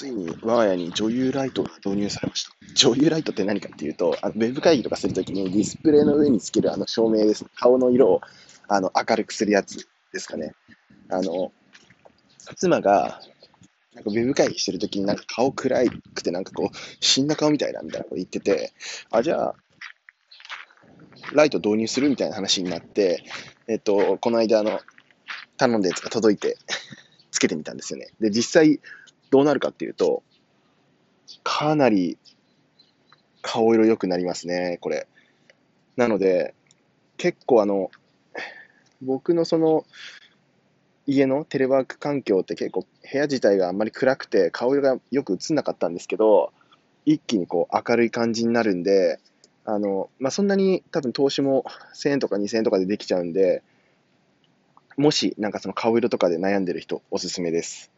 ついに我が家に女優ライトが導入されました。女優ライトって何かっていうと、ウェブ会議とかするときにディスプレイの上につける照明ですね。顔の色を明るくするやつですかね。妻がなんかウェブ会議してるときになんか顔暗くてなんかこう死んだ顔みたいなみたいなこと言ってて、じゃあライト導入するみたいな話になって、この間頼んだやつが届いてつけてみたんですよね。で、実際どうなるかっていうと、かなり顔色良くなりますね、これ。なので、結構僕の家のテレワーク環境って結構部屋自体があんまり暗くて顔色がよく映んなかったんですけど、一気にこう明るい感じになるんで、そんなに多分投資も1000円とか2000円とかでできちゃうんで、もしなんかその顔色とかで悩んでる人おすすめです。